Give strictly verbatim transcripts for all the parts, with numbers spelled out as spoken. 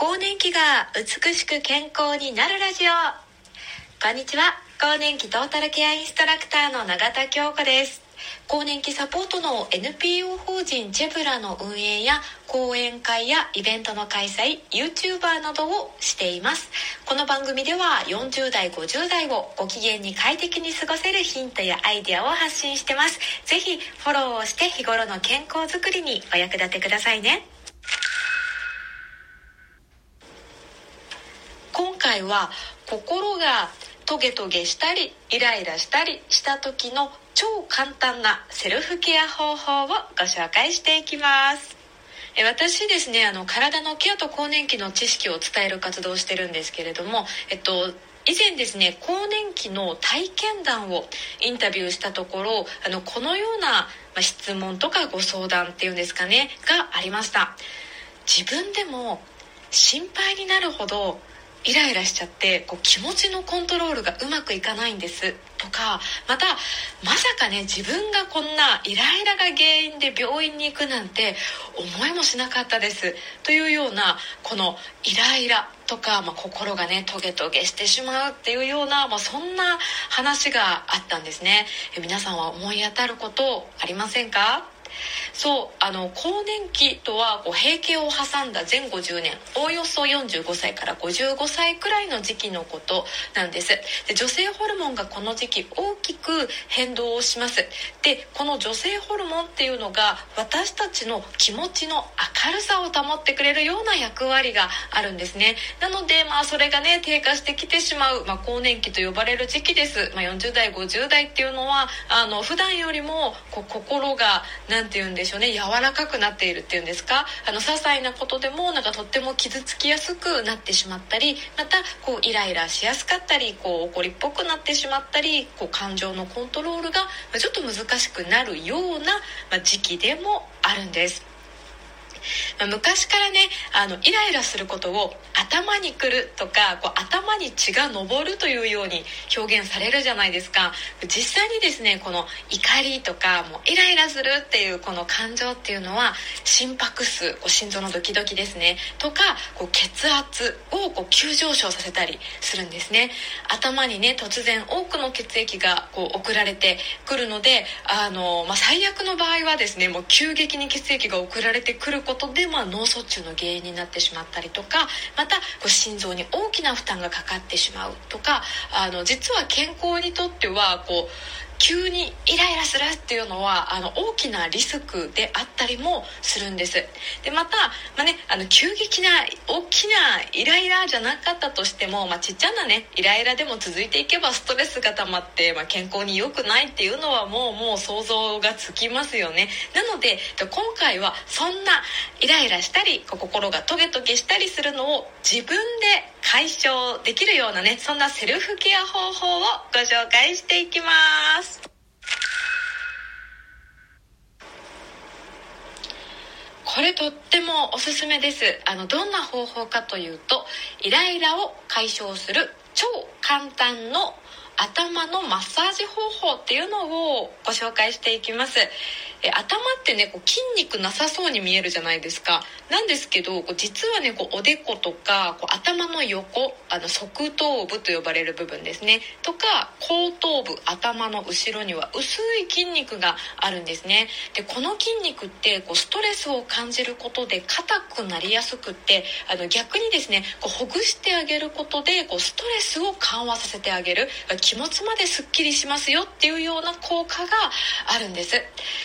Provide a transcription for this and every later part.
更年期が美しく健康になるラジオ。こんにちは、更年期トータルケアインストラクターの永田京子です。更年期サポートの エヌピーオー 法人ジェブラの運営や講演会やイベントの開催、 YouTuber などをしています。この番組ではよんじゅう代ごじゅう代をご機嫌に快適に過ごせるヒントやアイデアを発信してます。ぜひフォローをして日頃の健康づくりにお役立てくださいね。今回は心がトゲトゲしたりイライラしたりした時の超簡単なセルフケア方法をご紹介していきます。え私ですねあの体のケアと更年期の知識を伝える活動をしてるんですけれども、えっと以前ですね更年期の体験談をインタビューしたところ、あのこのような質問とかご相談っていうんですかねがありました。自分でも心配になるほどイライラしちゃってこう気持ちのコントロールがうまくいかないんですとか、またまさかね自分がこんなイライラが原因で病院に行くなんて思いもしなかったですというような、このイライラとか、まあ、心がねトゲトゲしてしまうっていうような、まあ、そんな話があったんですね。え皆さんは思い当たることありませんか？そうあの更年期とはこう閉経を挟んだ前後じゅうねん、おおよそよんじゅうごさいからごじゅうごさいくらいの時期のことなんです。で女性ホルモンがこの時期大きく変動をします。でこの女性ホルモンっていうのが私たちの気持ちの明るさを保ってくれるような役割があるんですね。なので、まあ、それがね低下してきてしまう、まあ、更年期と呼ばれる時期です。まあ、よんじゅう代ごじゅう代っていうのはあの普段よりもこう心がなんていうんでしょうね、柔らかくなっているっていうんですか、あの些細なことでもなんかとっても傷つきやすくなってしまったり、またこうイライラしやすかったり、こう怒りっぽくなってしまったり、こう感情のコントロールがちょっと難しくなるような時期でもあるんです。昔からねあのイライラすることを頭にくるとかこう頭に血が上るというように表現されるじゃないですか。実際にですねこの怒りとかもうイライラするっていうこの感情っていうのは心拍数、心臓のドキドキですねとかこう血圧をこう急上昇させたりするんですね。頭にね突然多くの血液がこう送られてくるのであの、まあ、最悪の場合はですねもう急激に血液が送られてくることで、まあ、脳卒中の原因になってしまったりとか、またこう心臓に大きな負担がかかってしまうとか、あの実は健康にとってはこう急にイライラするっていうのはあの大きなリスクであったりもするんです。でまた、まあね、あの急激な大きなイライラじゃなかったとしても、まあ、ちっちゃな、ね、イライラでも続いていけばストレスが溜まって、まあ、健康に良くないっていうのはもう、もう想像がつきますよね。なので今回はそんなイライラしたり心がトゲトゲしたりするのを自分で解消できるようなね、そんなセルフケア方法をご紹介していきます。これとってもおすすめです。あのどんな方法かというと、イライラを解消する超簡単の頭のマッサージ方法っていうのをご紹介していきます。え頭ってねこう筋肉なさそうに見えるじゃないですか。なんですけどこう実はねこうおでことかこう頭の横、あの側頭部と呼ばれる部分ですねとか後頭部、頭の後ろには薄い筋肉があるんですね。でこの筋肉ってこうストレスを感じることで硬くなりやすくって、あの逆にですねこうほぐしてあげることでこうストレスを緩和させてあげる、気持ちまですっきりしますよっていうような効果があるんです。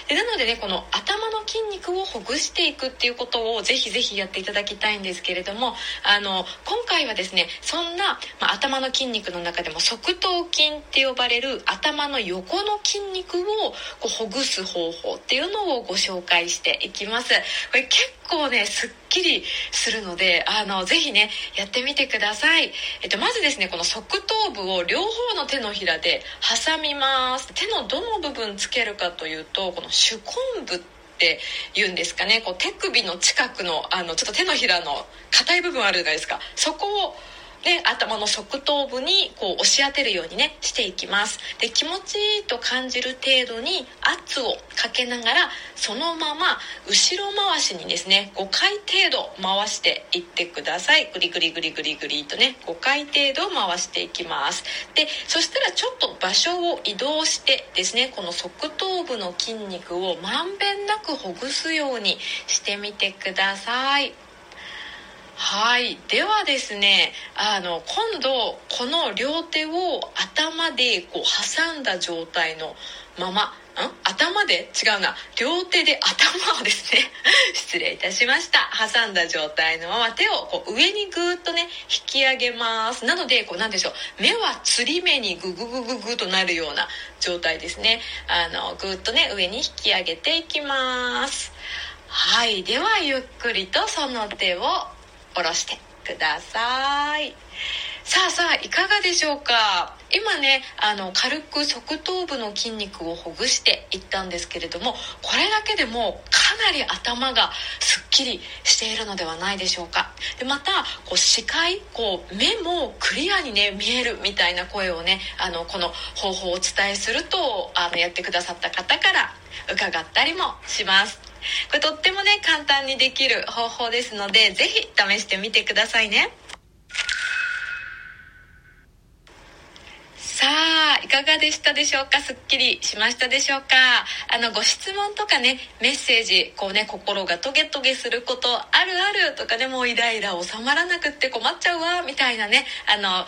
でなのでねこの頭の筋肉をほぐしていくっていうことをぜひぜひやっていただきたいんですけれども、あの今回はですねそんな、まあ、頭の筋肉の中でも側頭筋って呼ばれる頭の横の筋肉をこうほぐす方法っていうのをご紹介していきます。これ結構ねすっきりするのであのぜひねやってみてください。えっと、まずですねこの側頭部を両方の手手のひらで挟みます。手のどの部分つけるかというと、この手根部って言うんですかね、こう手首の近くの、あのちょっと手のひらの硬い部分あるじゃないですか、そこをで頭の側頭部にこう押し当てるようにねしていきます。で気持ちいいと感じる程度に圧をかけながらそのまま後ろ回しにですねごかい程度回していってください。グリグリグリグリグリとねごかい程度回していきます。でそしたらちょっと場所を移動してですねこの側頭部の筋肉をまんべんなくほぐすようにしてみてください。はい、ではですねあの今度この両手を頭でこう挟んだ状態のままん頭で違うな両手で頭をですね失礼いたしました挟んだ状態のまま手をこう上にぐーっとね引き上げます。なのでこうなんでしょう目はつり目にグググググとなるような状態ですね。あのぐーっとね上に引き上げていきます。はい、ではゆっくりとその手を下ろしてください。さあさあいかがでしょうか。今ねあの軽く側頭部の筋肉をほぐしていったんですけれどもこれだけでもかなり頭がすっきりしているのではないでしょうか。でまたこう視界こう目もクリアにね見えるみたいな声をねあのこの方法をお伝えするとあのやってくださった方から伺ったりもします。これとってもね簡単にできる方法ですのでぜひ試してみてくださいね。さあいかがでしたでしょうか。すっきりしましたでしょうか。あのご質問とかねメッセージこうね心がトゲトゲすることあるあるとかねもうイライラ収まらなくって困っちゃうわみたいなねあの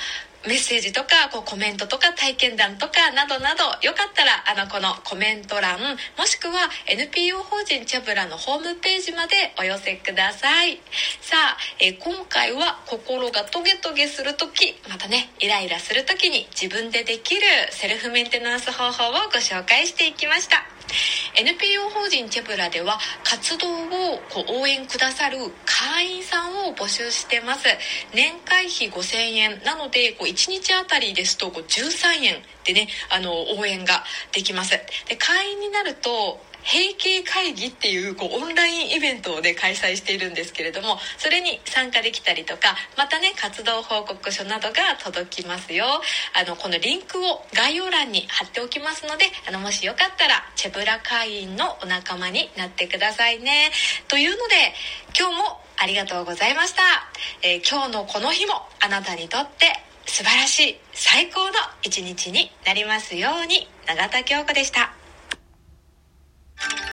メッセージとかこうコメントとか体験談とかなどなどよかったらあのこのコメント欄もしくは エヌピーオー 法人チャブラのホームページまでお寄せください。さあ、えー、今回は心がトゲトゲするときまたねイライラするときに自分でできるセルフメンテナンス方法をご紹介していきました。エヌピーオー 法人チェブラでは活動をこう応援くださる会員さんを募集してます。年会費ごせんえんなのでこういちにちあたりですとこうじゅうさんえんでねあの応援ができます。で会員になると閉経会議っていう、こうオンラインイベントを、ね、開催しているんですけれどもそれに参加できたりとかまたね活動報告書などが届きますよ。あのこのリンクを概要欄に貼っておきますのであのもしよかったらチェブラ会員のお仲間になってくださいね。というので今日もありがとうございました、えー、今日のこの日もあなたにとって素晴らしい最高の一日になりますように。永田京子でした。